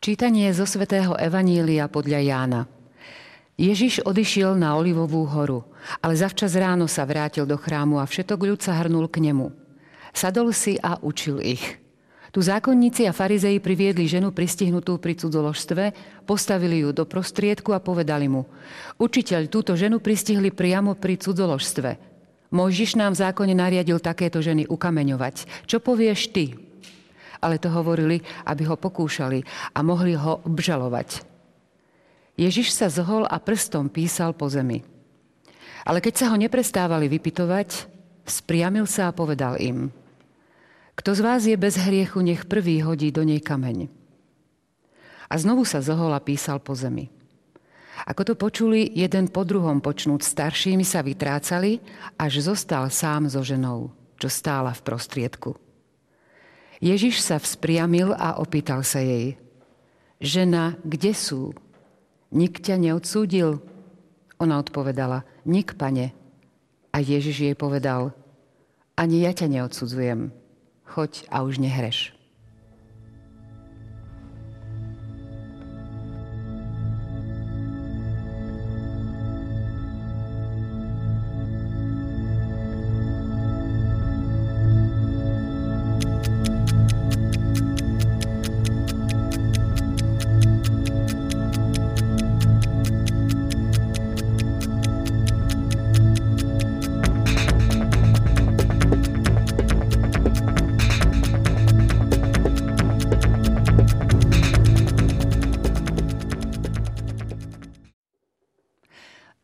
Čítanie zo svätého Evanília podľa Jána. Ježiš odišiel na Olivovú horu, ale zavčas ráno sa vrátil do chrámu a všetok ľud sa hrnul k nemu. Sadol si a učil ich. Tu zákonníci a farizeji priviedli ženu pristihnutú pri cudzoložstve, postavili ju do prostriedku a povedali mu: Učiteľ, túto ženu pristihli priamo pri cudzoložstve. Mojžiš nám v zákone nariadil takéto ženy ukameňovať. Čo povieš ty? Ale to hovorili, aby ho pokúšali a mohli ho obžalovať. Ježiš sa zhol a prstom písal po zemi. Ale keď sa ho neprestávali vypytovať, spriamil sa a povedal im: Kto z vás je bez hriechu, nech prvý hodí do nej kameň. A znovu sa zhol a písal po zemi. Ako to počuli, jeden po druhom počnúc staršími sa vytrácali, až zostal sám so ženou, čo stála v prostriedku. Ježiš sa vzpriamil a opýtal sa jej: Žena, kde sú? Nik ťa neodsúdil? Ona odpovedala: Nik, pane. A Ježiš jej povedal: Ani ja ťa neodsudzujem. Choď a už nehreš.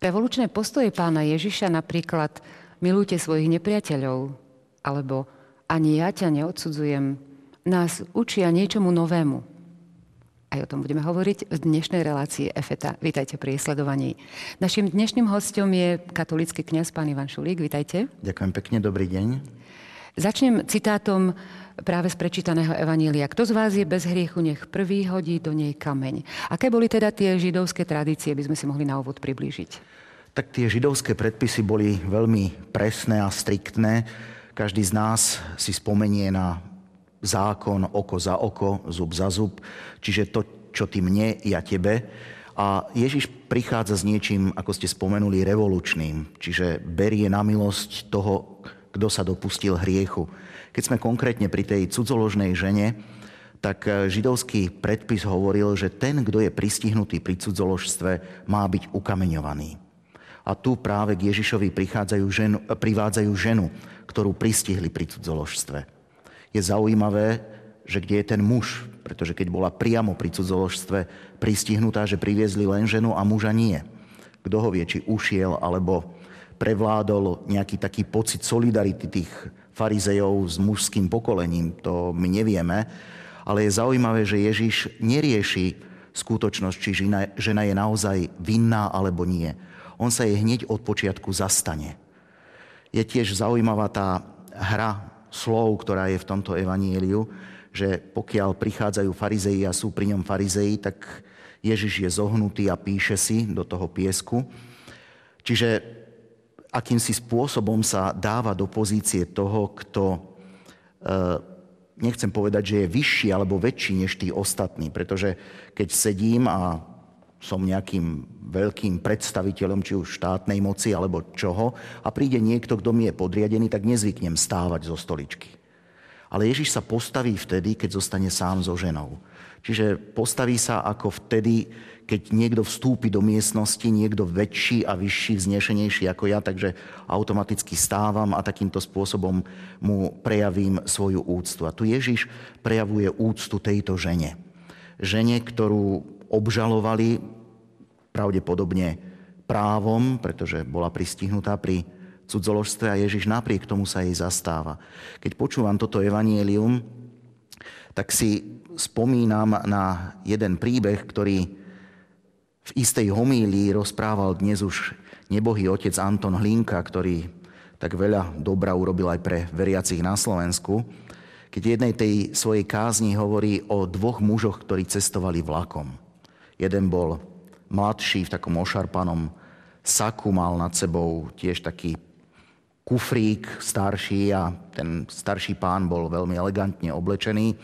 Revolučné postoje pána Ježiša, napríklad milujte svojich nepriateľov, alebo ani ja ťa neodsudzujem, nás učia niečomu novému. Aj o tom budeme hovoriť v dnešnej relácii Efeta. Vítajte pri sledovaní. Naším dnešným hostom je katolícky kňaz pán Ivan Šulík. Vítajte. Ďakujem pekne, dobrý deň. Začnem citátom práve z prečítaného Evanília. Kto z vás je bez hriechu, nech prvý hodí do nej kameň. Aké boli teda tie židovské tradície, by sme si mohli na úvod priblížiť? Tak tie židovské predpisy boli veľmi presné a striktné. Každý z nás si spomenie na zákon oko za oko, zub za zub. Čiže to, čo ty mne, ja tebe. A Ježiš prichádza s niečím, ako ste spomenuli, revolučným. Čiže berie na milosť toho, kto sa dopustil hriechu. Keď sme konkrétne pri tej cudzoložnej žene, tak židovský predpis hovoril, že ten, kto je pristihnutý pri cudzoložstve, má byť ukameňovaný. A tu práve k Ježišovi privádzajú ženu, ktorú pristihli pri cudzoložstve. Je zaujímavé, že kde je ten muž, pretože keď bola priamo pri cudzoložstve pristihnutá, že priviezli len ženu a muža nie. Kto ho vie, či ušiel, alebo prevládol nejaký taký pocit solidarity tých farizejov s mužským pokolením, to my nevieme. Ale je zaujímavé, že Ježiš nerieši skutočnosť, či žena je naozaj vinná alebo nie. On sa jej hneď od počiatku zastane. Je tiež zaujímavá tá hra slov, ktorá je v tomto evaníliu, že pokiaľ prichádzajú farizeji a sú pri ňom farizeji, tak Ježiš je zohnutý a píše si do toho piesku. Čiže akýmsi spôsobom sa dáva do pozície toho, kto, nechcem povedať, že je vyšší alebo väčší než tí ostatní, pretože keď sedím a som nejakým veľkým predstaviteľom či už štátnej moci alebo čoho a príde niekto, kto mi je podriadený, tak nezvyknem stávať zo stoličky. Ale Ježiš sa postaví vtedy, keď zostane sám so ženou. Čiže postaví sa ako vtedy, keď niekto vstúpi do miestnosti, niekto väčší a vyšší, vznešenejší ako ja, takže automaticky stávam a takýmto spôsobom mu prejavím svoju úctu. A tu Ježiš prejavuje úctu tejto žene. Žene, ktorú obžalovali pravdepodobne právom, pretože bola pristihnutá pri cudzoložstve a Ježiš napriek tomu sa jej zastáva. Keď počúvam toto evanjelium, tak si spomínam na jeden príbeh, ktorý v istej homílii rozprával dnes už nebohý otec Anton Hlinka, ktorý tak veľa dobra urobil aj pre veriacich na Slovensku, keď v jednej tej svojej kázni hovorí o dvoch mužoch, ktorí cestovali vlakom. Jeden bol mladší, v takom ošarpanom saku, mal nad sebou tiež taký kufrík starší a ten starší pán bol veľmi elegantne oblečený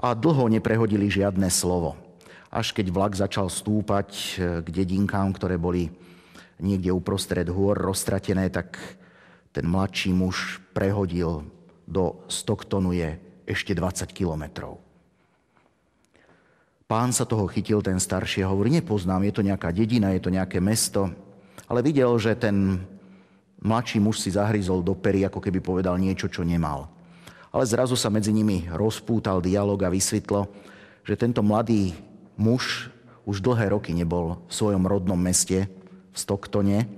a dlho neprehodili žiadne slovo. až keď vlak začal stúpať k dedinkám, ktoré boli niekde uprostred hôr roztratené, tak ten mladší muž prehodil do Stocktonu je ešte 20 kilometrov. Pán sa toho chytil, ten starší, a hovorí, nepoznám, je to nejaká dedina, je to nejaké mesto, ale videl, že ten mladší muž si zahryzol do pery, ako keby povedal niečo, čo nemal. Ale zrazu sa medzi nimi rozpútal dialog a vysvetlo, že tento mladý muž už dlhé roky nebol v svojom rodnom meste, v Stocktone,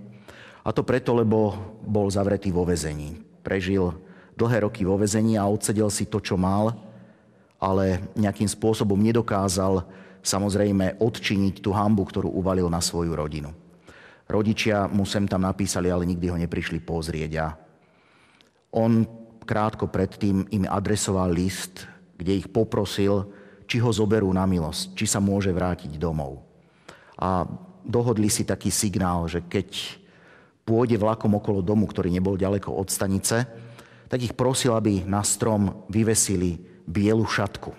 a to preto, lebo bol zavretý vo väzení. Prežil dlhé roky vo väzení a odsedel si to, čo mal, ale nejakým spôsobom nedokázal samozrejme odčiniť tú hanbu, ktorú uvalil na svoju rodinu. Rodičia mu sem tam napísali, ale nikdy ho neprišli pozrieť. A on krátko predtým im adresoval list, kde ich poprosil, či ho zoberú na milosť, či sa môže vrátiť domov. A dohodli si taký signál, že keď pôjde vlakom okolo domu, ktorý nebol ďaleko od stanice, tak ich prosil, aby na strom vyvesili bielu šatku.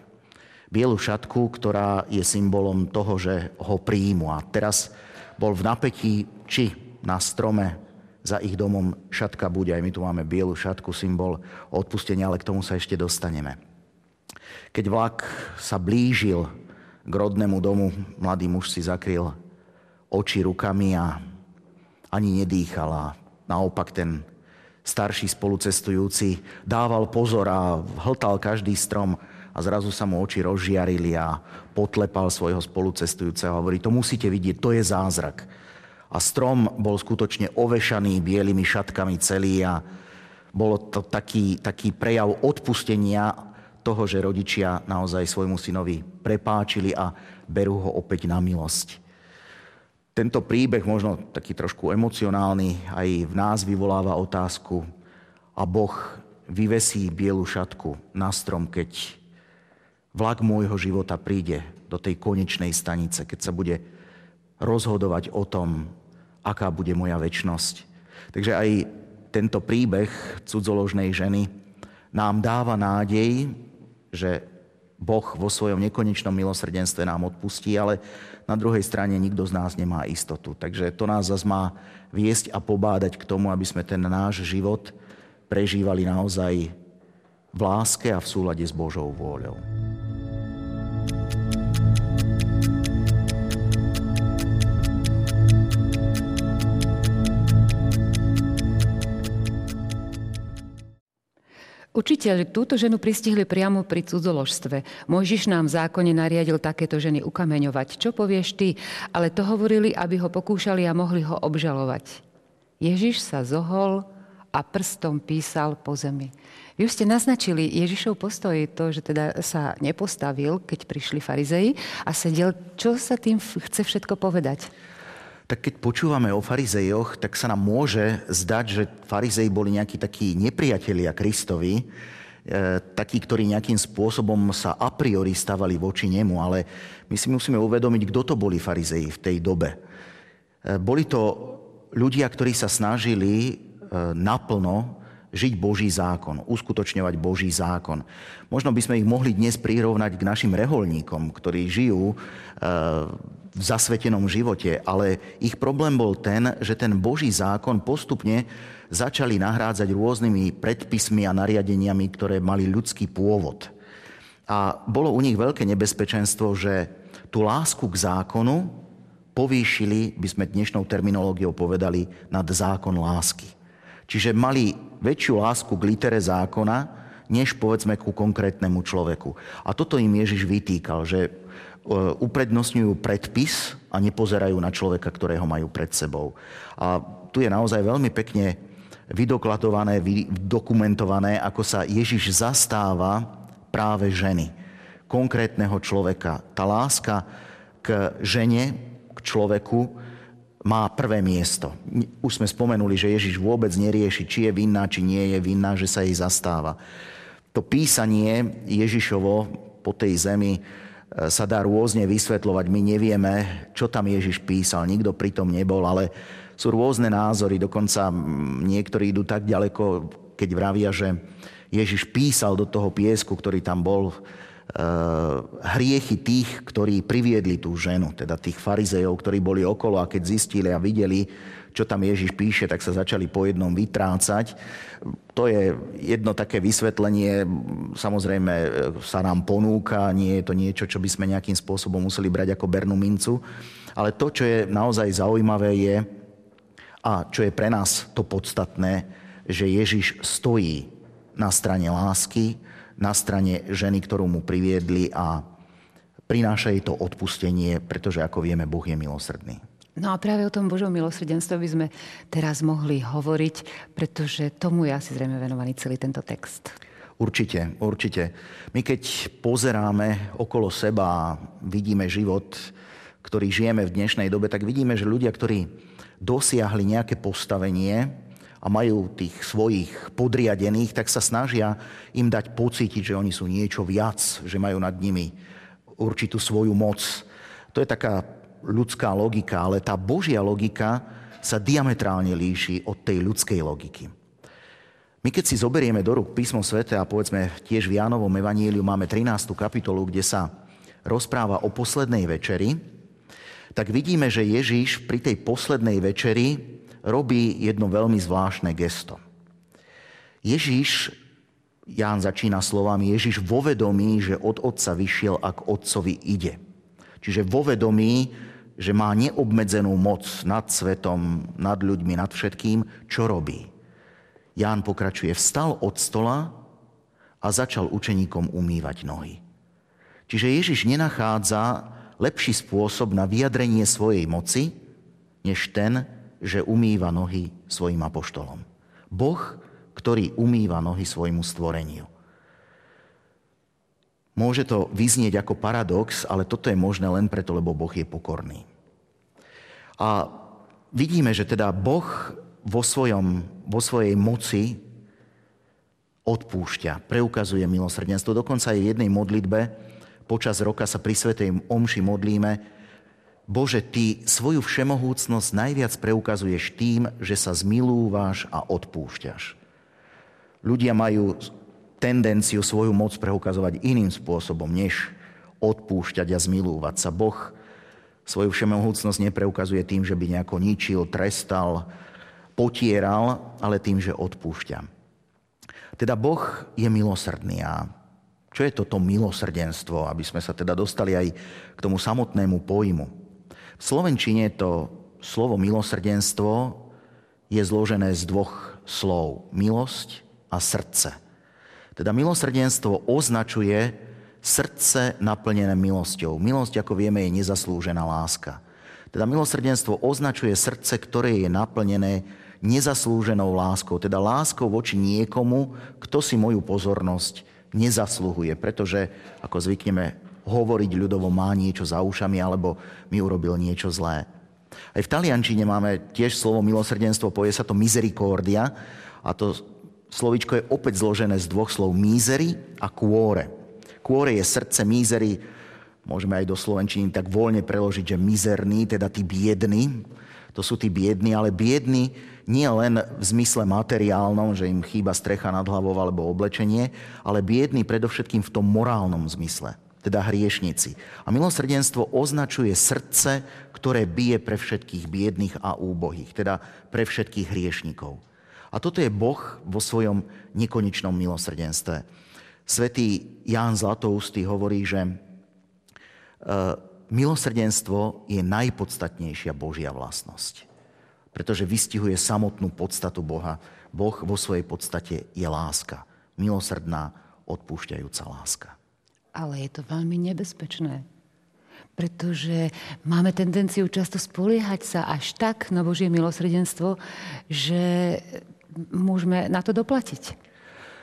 Bielu šatku, ktorá je symbolom toho, že ho príjmu. A teraz bol v napätí, či na strome za ich domom šatka bude. Aj my tu máme bielu šatku, symbol odpustenia, ale k tomu sa ešte dostaneme. Keď vlak sa blížil k rodnému domu, mladý muž si zakryl oči rukami a ani nedýchal. A naopak ten starší spolucestujúci dával pozor a hltal každý strom a zrazu sa mu oči rozžiarili a potlepal svojho spolucestujúceho a hovorí, to musíte vidieť, to je zázrak. A strom bol skutočne ovešaný bielými šatkami celý a bolo to taký prejav odpustenia toho, že rodičia naozaj svojmu synovi prepáčili a berú ho opäť na milosť. Tento príbeh, možno taký trošku emocionálny, aj v nás vyvoláva otázku a Boh vyvesí bielu šatku na strom, keď vlak môjho života príde do tej konečnej stanice, keď sa bude rozhodovať o tom, aká bude moja večnosť. Takže aj tento príbeh cudzoložnej ženy nám dáva nádej, že Boh vo svojom nekonečnom milosrdenstve nám odpustí, ale na druhej strane nikto z nás nemá istotu. Takže to nás zase má viesť a pobádať k tomu, aby sme ten náš život prežívali naozaj v láske a v súlade s Božou vôľou. Učiteľ, túto ženu pristihli priamo pri cudzoložstve. Mojžiš nám v zákone nariadil takéto ženy ukameňovať. Čo povieš ty? Ale to hovorili, aby ho pokúšali a mohli ho obžalovať. Ježiš sa zohol a prstom písal po zemi. Vy už ste naznačili Ježišov postoj, to, že teda sa nepostavil, keď prišli farizei a sedel. Čo sa tým chce všetko povedať? Tak keď počúvame o farizejoch, tak sa nám môže zdať, že farizei boli nejakí takí nepriatelia Kristovi, takí, ktorí nejakým spôsobom sa a priori stavali voči nemu, ale my si musíme uvedomiť, kto to boli farizei v tej dobe. Boli to ľudia, ktorí sa snažili naplno žiť Boží zákon, uskutočňovať Boží zákon. Možno by sme ich mohli dnes prirovnať k našim reholníkom, ktorí žijú v zasvetenom živote, ale ich problém bol ten, že ten Boží zákon postupne začali nahrádzať rôznymi predpismi a nariadeniami, ktoré mali ľudský pôvod. A bolo u nich veľké nebezpečenstvo, že tú lásku k zákonu povýšili, by sme dnešnou terminológiou povedali, nad zákon lásky. Čiže mali väčšiu lásku k litere zákona, než povedzme ku konkrétnemu človeku. A toto im Ježiš vytýkal, že uprednostňujú predpis a nepozerajú na človeka, ktorého majú pred sebou. A tu je naozaj veľmi pekne vydokladované, dokumentované, ako sa Ježiš zastáva práve ženy, konkrétneho človeka. Tá láska k žene, k človeku má prvé miesto. Už sme spomenuli, že Ježiš vôbec nerieši, či je vinná, či nie je vinná, že sa jej zastáva. To písanie Ježišovo po tej zemi sa dá rôzne vysvetľovať. My nevieme, čo tam Ježiš písal. Nikto pri tom nebol, ale sú rôzne názory. Dokonca niektorí idú tak ďaleko, keď vravia, že Ježiš písal do toho piesku, ktorý tam bol, hriechy tých, ktorí priviedli tú ženu, teda tých farizejov, ktorí boli okolo, a keď zistili a videli, čo tam Ježiš píše, tak sa začali po jednom vytrácať. To je jedno také vysvetlenie, samozrejme sa nám ponúka, nie je to niečo, čo by sme nejakým spôsobom museli brať ako bernú mincu, ale to, čo je naozaj zaujímavé je, a čo je pre nás to podstatné, že Ježiš stojí na strane lásky, na strane ženy, ktorú mu priviedli, a prináša jej to odpustenie, pretože ako vieme, Boh je milosrdný. No a práve o tom Božom milosrdenstve by sme teraz mohli hovoriť, pretože tomu je asi zrejme venovaný celý tento text. Určite, určite. My keď pozeráme okolo seba a vidíme život, ktorý žijeme v dnešnej dobe, tak vidíme, že ľudia, ktorí dosiahli nejaké postavenie a majú tých svojich podriadených, tak sa snažia im dať pocítiť, že oni sú niečo viac, že majú nad nimi určitú svoju moc. To je taká ľudská logika, ale tá Božia logika sa diametrálne líši od tej ľudskej logiky. My keď si zoberieme do rúk písmo sväté a povedzme tiež v Jánovom evaníliu máme 13. kapitolu, kde sa rozpráva o poslednej večeri, tak vidíme, že Ježiš pri tej poslednej večeri robí jedno veľmi zvláštne gesto. Ježiš, Ján začína slovami, Ježiš vo vedomí, že od Otca vyšiel a k Otcovi ide. Čiže vo vedomí, že má neobmedzenú moc nad svetom, nad ľuďmi, nad všetkým, čo robí. Ján pokračuje, vstal od stola a začal učeníkom umývať nohy. Čiže Ježiš nenachádza lepší spôsob na vyjadrenie svojej moci, než ten, že umýva nohy svojim apoštolom. Boh, ktorý umýva nohy svojmu stvoreniu. Môže to vyznieť ako paradox, ale toto je možné len preto, lebo Boh je pokorný. A vidíme, že teda Boh vo svojej moci odpúšťa, preukazuje milosrdenstvo. Dokonca aj v jednej modlitbe počas roka sa pri svätej omši modlíme: Bože, Ty svoju všemohúcnosť najviac preukazuješ tým, že sa zmilúváš a odpúšťaš. Ľudia majú tendenciu svoju moc preukazovať iným spôsobom, než odpúšťať a zmilúvať sa. Boh svoju všemohúcnosť nepreukazuje tým, že by nejako ničil, trestal, potieral, ale tým, že odpúšťa. Teda Boh je milosrdný. A čo je toto milosrdenstvo? Aby sme sa teda dostali aj k tomu samotnému pojmu. V slovenčine to slovo milosrdenstvo je zložené z dvoch slov. Milosť a srdce. Teda milosrdenstvo označuje srdce naplnené milosťou. Milosť, ako vieme, je nezaslúžená láska. Teda milosrdenstvo označuje srdce, ktoré je naplnené nezaslúženou láskou. Teda láskou voči niekomu, kto si moju pozornosť nezasluhuje. Pretože, ako zvykneme hovoriť ľudovo, má niečo za ušami alebo mi urobil niečo zlé. Aj v taliančine máme tiež slovo milosrdenstvo, povie sa to misericordia, a to slovíčko je opäť zložené z dvoch slov misery a cuore. Cuore je srdce, misery môžeme aj do slovenčiny tak voľne preložiť, že mizerný, teda tí biední. To sú tí biední, ale biední nie len v zmysle materiálnom, že im chýba strecha nad hlavou alebo oblečenie, ale biední predovšetkým v tom morálnom zmysle, teda hriešnici. A milosrdenstvo označuje srdce, ktoré bije pre všetkých biedných a úbohých, teda pre všetkých hriešnikov. A toto je Boh vo svojom nekonečnom milosrdenstve. Svätý Ján Zlatoústy hovorí, že milosrdenstvo je najpodstatnejšia Božia vlastnosť, pretože vystihuje samotnú podstatu Boha. Boh vo svojej podstate je láska. Milosrdná, odpúšťajúca láska. Ale je to veľmi nebezpečné, pretože máme tendenciu často spoliehať sa až tak na Božie milosrdenstvo, že môžeme na to doplatiť.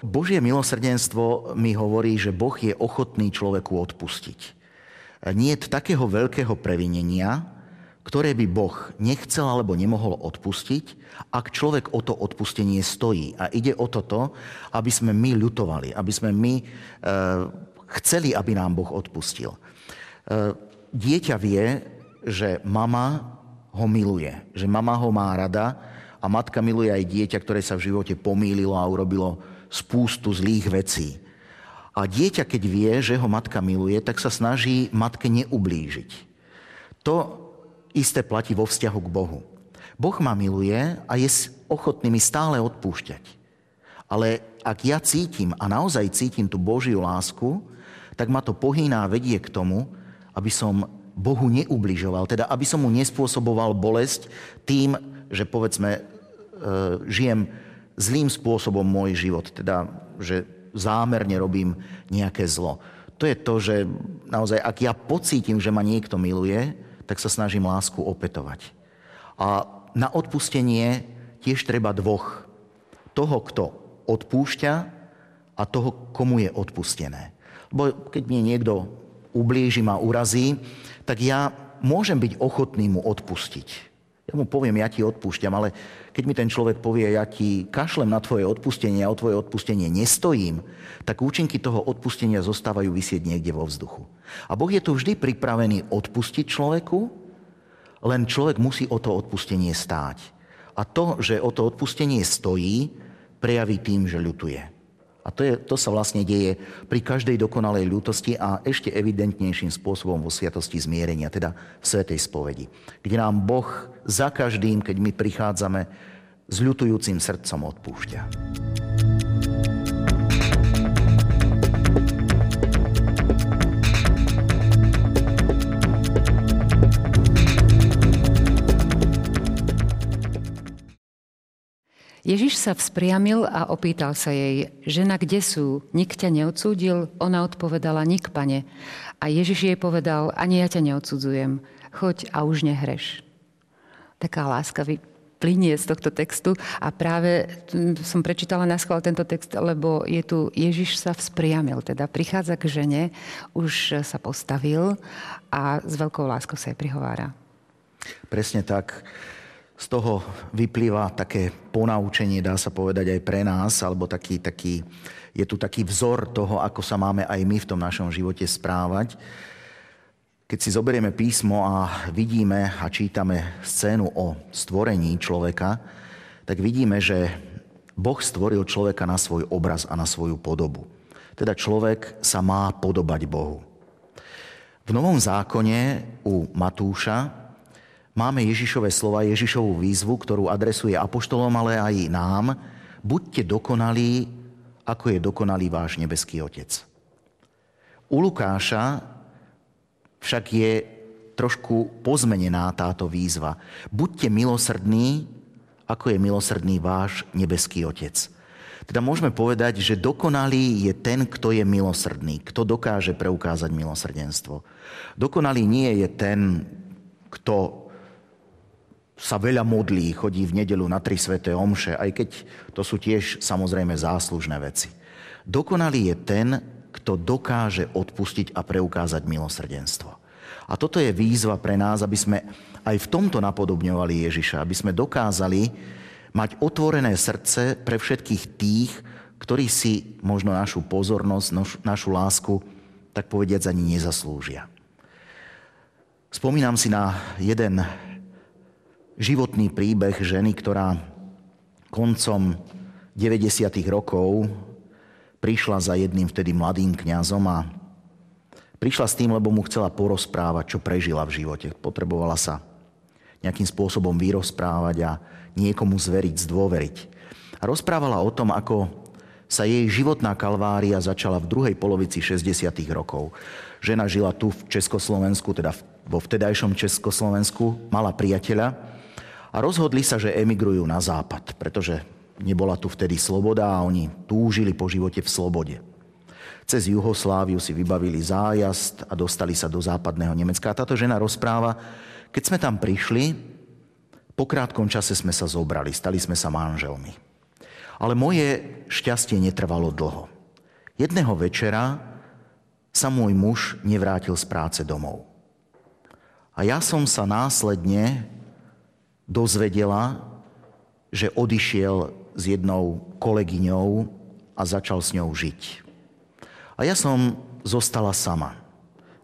Božie milosrdenstvo mi hovorí, že Boh je ochotný človeku odpustiť. Nie je takého veľkého previnenia, ktoré by Boh nechcel alebo nemohol odpustiť, ak človek o to odpustenie stojí. A ide o toto, aby sme my ľutovali, aby sme my chceli, aby nám Boh odpustil. Dieťa vie, že mama ho miluje, že mama ho má rada, a matka miluje aj dieťa, ktoré sa v živote pomýlilo a urobilo spústu zlých vecí. A dieťa, keď vie, že ho matka miluje, tak sa snaží matke neublížiť. To isté platí vo vzťahu k Bohu. Boh ma miluje a je ochotný mi stále odpúšťať. Ale ak ja cítim a naozaj cítim tú Božiu lásku, tak ma to pohýna a vedie k tomu, aby som Bohu neubližoval. Teda, aby som mu nespôsoboval bolesť tým, že povedzme, žijem zlým spôsobom môj život. Teda, že zámerne robím nejaké zlo. To je to, že naozaj, ak ja pocítim, že ma niekto miluje, tak sa snažím lásku opätovať. A na odpustenie tiež treba dvoch. Toho, kto odpúšťa a toho, komu je odpustené. Lebo keď mi niekto ublíži, ma urazí, tak ja môžem byť ochotný mu odpustiť. Ja mu poviem, ja ti odpúšťam, ale keď mi ten človek povie, ja ti kašlem na tvoje odpustenie a o tvoje odpustenie nestojím, tak účinky toho odpustenia zostávajú visieť niekde vo vzduchu. A Boh je tu vždy pripravený odpustiť človeku, len človek musí o to odpustenie stáť. A to, že o to odpustenie stojí, prejaví tým, že ľutuje. A to sa vlastne deje pri každej dokonalej ľútosti a ešte evidentnejším spôsobom vo sviatosti zmierenia, teda v svätej spovedi, kde nám Boh za každým, keď my prichádzame, s ľutujúcim srdcom odpúšťa. Ježiš sa vzpriamil a opýtal sa jej, žena, kde sú? Nik ťa neodsúdil? Ona odpovedala, nik, pane. A Ježiš jej povedal, ani ja ťa neodsudzujem. Choď a už nehreš. Taká láska plynie z tohto textu a práve som prečítala naschvál tento text, lebo je tu Ježiš sa vzpriamil, teda prichádza k žene, už sa postavil a s veľkou láskou sa jej prihovára. Presne tak. Z toho vyplýva také ponaučenie, dá sa povedať, aj pre nás, alebo taký, je tu taký vzor toho, ako sa máme aj my v tom našom živote správať. Keď si zoberieme písmo a vidíme a čítame scénu o stvorení človeka, tak vidíme, že Boh stvoril človeka na svoj obraz a na svoju podobu. Teda človek sa má podobať Bohu. V Novom zákone u Matúša máme Ježišové slova, Ježišovú výzvu, ktorú adresuje apoštolom, ale aj nám. Buďte dokonalí, ako je dokonalý váš nebeský Otec. U Lukáša však je trošku pozmenená táto výzva. Buďte milosrdní, ako je milosrdný váš nebeský Otec. Teda môžeme povedať, že dokonalý je ten, kto je milosrdný, kto dokáže preukázať milosrdenstvo. Dokonalý nie je ten, kto sa veľa modlí, chodí v nedeľu na 3 sväté omše, aj keď to sú tiež samozrejme záslužné veci. Dokonalý je ten, kto dokáže odpustiť a preukázať milosrdenstvo. A toto je výzva pre nás, aby sme aj v tomto napodobňovali Ježiša, aby sme dokázali mať otvorené srdce pre všetkých tých, ktorí si možno našu pozornosť, našu lásku, tak povediac, ani nezaslúžia. Spomínam si na jeden životný príbeh ženy, ktorá koncom 90. rokov prišla za jedným vtedy mladým kňazom a prišla s tým, lebo mu chcela porozprávať, čo prežila v živote. Potrebovala sa nejakým spôsobom vyrozprávať a niekomu zveriť, zdôveriť. A rozprávala o tom, ako sa jej životná kalvária začala v druhej polovici 60. rokov. Žena žila tu v Československu, teda vo vtedajšom Československu, mala priateľa, a rozhodli sa, že emigrujú na západ, pretože nebola tu vtedy sloboda a oni túžili po živote v slobode. Cez Juhosláviu si vybavili zájazd a dostali sa do západného Nemecka. A táto žena rozpráva, keď sme tam prišli, po krátkom čase sme sa zobrali, stali sme sa manželmi. Ale moje šťastie netrvalo dlho. Jedného večera sa môj muž nevrátil z práce domov. A ja som sa následne dozvedela, že odišiel s jednou kolegyňou a začal s ňou žiť. A ja som zostala sama.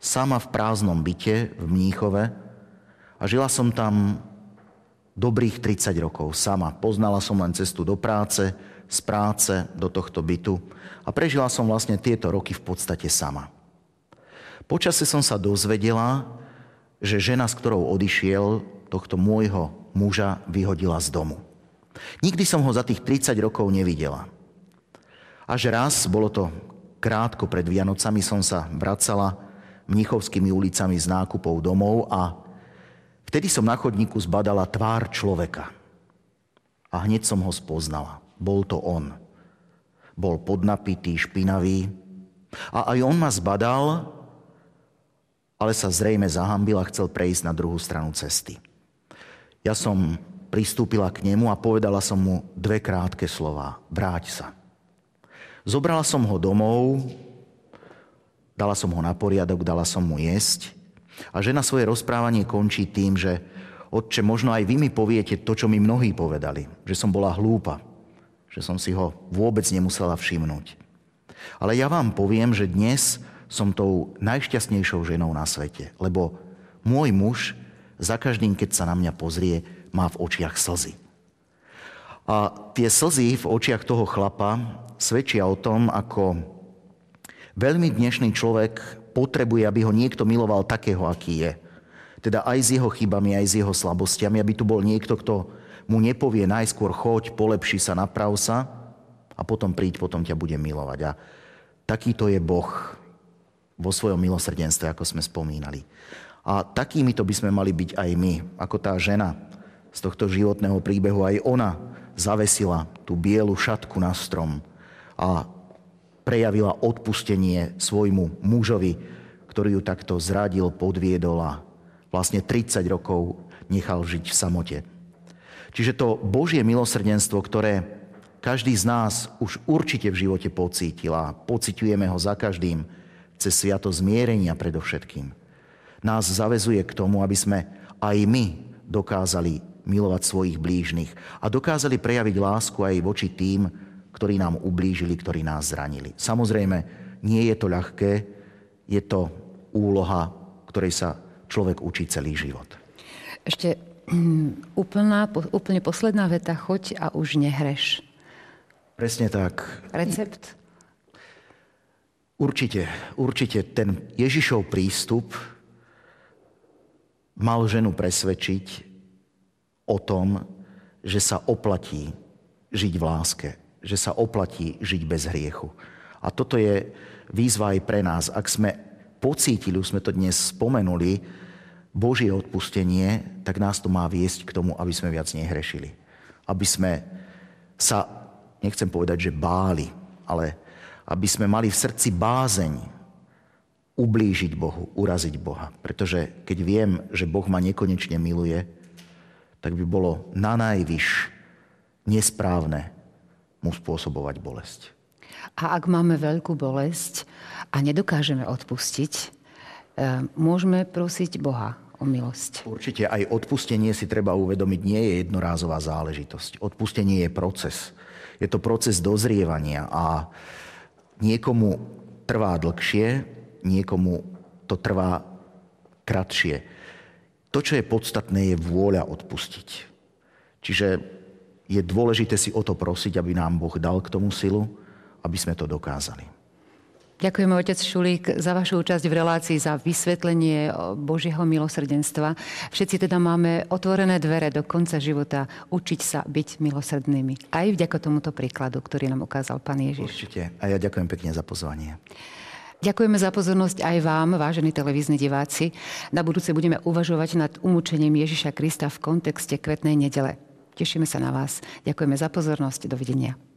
Sama v prázdnom byte v Mníchove a žila som tam dobrých 30 rokov sama. Poznala som len cestu do práce, z práce do tohto bytu a prežila som vlastne tieto roky v podstate sama. Počase som sa dozvedela, že žena, s ktorou odišiel, tohto môjho muža vyhodila z domu. Nikdy som ho za tých 30 rokov nevidela. Až raz, bolo to krátko pred Vianocami, som sa vracala mnichovskými ulicami z nákupov domov a vtedy som na chodníku zbadala tvár človeka. A hneď som ho spoznala. Bol to on. Bol podnapitý, špinavý. A aj on ma zbadal, ale sa zrejme zahanbil a chcel prejsť na druhú stranu cesty. Ja som pristúpila k nemu a povedala som mu dve krátke slová. Vráť sa. Zobrala som ho domov, dala som ho na poriadok, dala som mu jesť. A žena svoje rozprávanie končí tým, že otče, možno aj vy mi poviete to, čo mi mnohí povedali. Že som bola hlúpa. Že som si ho vôbec nemusela všimnúť. Ale ja vám poviem, že dnes som tou najšťastnejšou ženou na svete. Lebo môj muž za každým, keď sa na mňa pozrie, má v očiach slzy. A tie slzy v očiach toho chlapa svedčia o tom, ako veľmi dnešný človek potrebuje, aby ho niekto miloval takého, aký je. Teda aj s jeho chybami, aj s jeho slabostiami. Aby tu bol niekto, kto mu nepovie najskôr choď, polepši sa, naprav sa a potom príď, potom ťa bude milovať. A takýto je Boh vo svojom milosrdenstve, ako sme spomínali. A takýmito by sme mali byť aj my, ako tá žena z tohto životného príbehu. Aj ona zavesila tú bielu šatku na strom a prejavila odpustenie svojmu mužovi, ktorý ju takto zradil, podviedol a vlastne 30 rokov nechal žiť v samote. Čiže to Božie milosrdenstvo, ktoré každý z nás už určite v živote pocítil a pociťujeme ho za každým, cez sviatosť zmierenia predovšetkým, nás zavezuje k tomu, aby sme aj my dokázali milovať svojich blížnych a dokázali prejaviť lásku aj voči tým, ktorí nám ublížili, ktorí nás zranili. Samozrejme, nie je to ľahké, je to úloha, ktorej sa človek učí celý život. Ešte úplne posledná veta, choď a už nehreš. Presne tak. Recept? Určite ten Ježišov prístup mal ženu presvedčiť o tom, že sa oplatí žiť v láske, že sa oplatí žiť bez hriechu. A toto je výzva aj pre nás. Ak sme pocítili, už sme to dnes spomenuli, Božie odpustenie, tak nás to má viesť k tomu, aby sme viac nehrešili. Aby sme sa, nechcem povedať, že báli, ale aby sme mali v srdci bázeň ublížiť Bohu, uraziť Boha. Pretože keď viem, že Boh ma nekonečne miluje, tak by bolo nanajvyš nesprávne mu spôsobovať bolesť. A ak máme veľkú bolesť a nedokážeme odpustiť, môžeme prosiť Boha o milosť. Určite aj odpustenie si treba uvedomiť, nie je jednorázová záležitosť. Odpustenie je proces. Je to proces dozrievania a niekomu trvá dlhšie, niekomu to trvá kratšie. To, čo je podstatné, je vôľa odpustiť. Čiže je dôležité si o to prosiť, aby nám Boh dal k tomu silu, aby sme to dokázali. Ďakujeme, otec Šulík, za vašu účasť v relácii, za vysvetlenie Božieho milosrdenstva. Všetci teda máme otvorené dvere do konca života učiť sa byť milosrdnými. Aj vďaka tomuto príkladu, ktorý nám ukázal Pán Ježiš. Určite. A ja ďakujem pekne za pozvanie. Ďakujeme za pozornosť aj vám, vážení televízni diváci. Na budúce budeme uvažovať nad umúčením Ježiša Krista v kontexte Kvetnej nedele. Tešíme sa na vás. Ďakujeme za pozornosť. Dovidenia.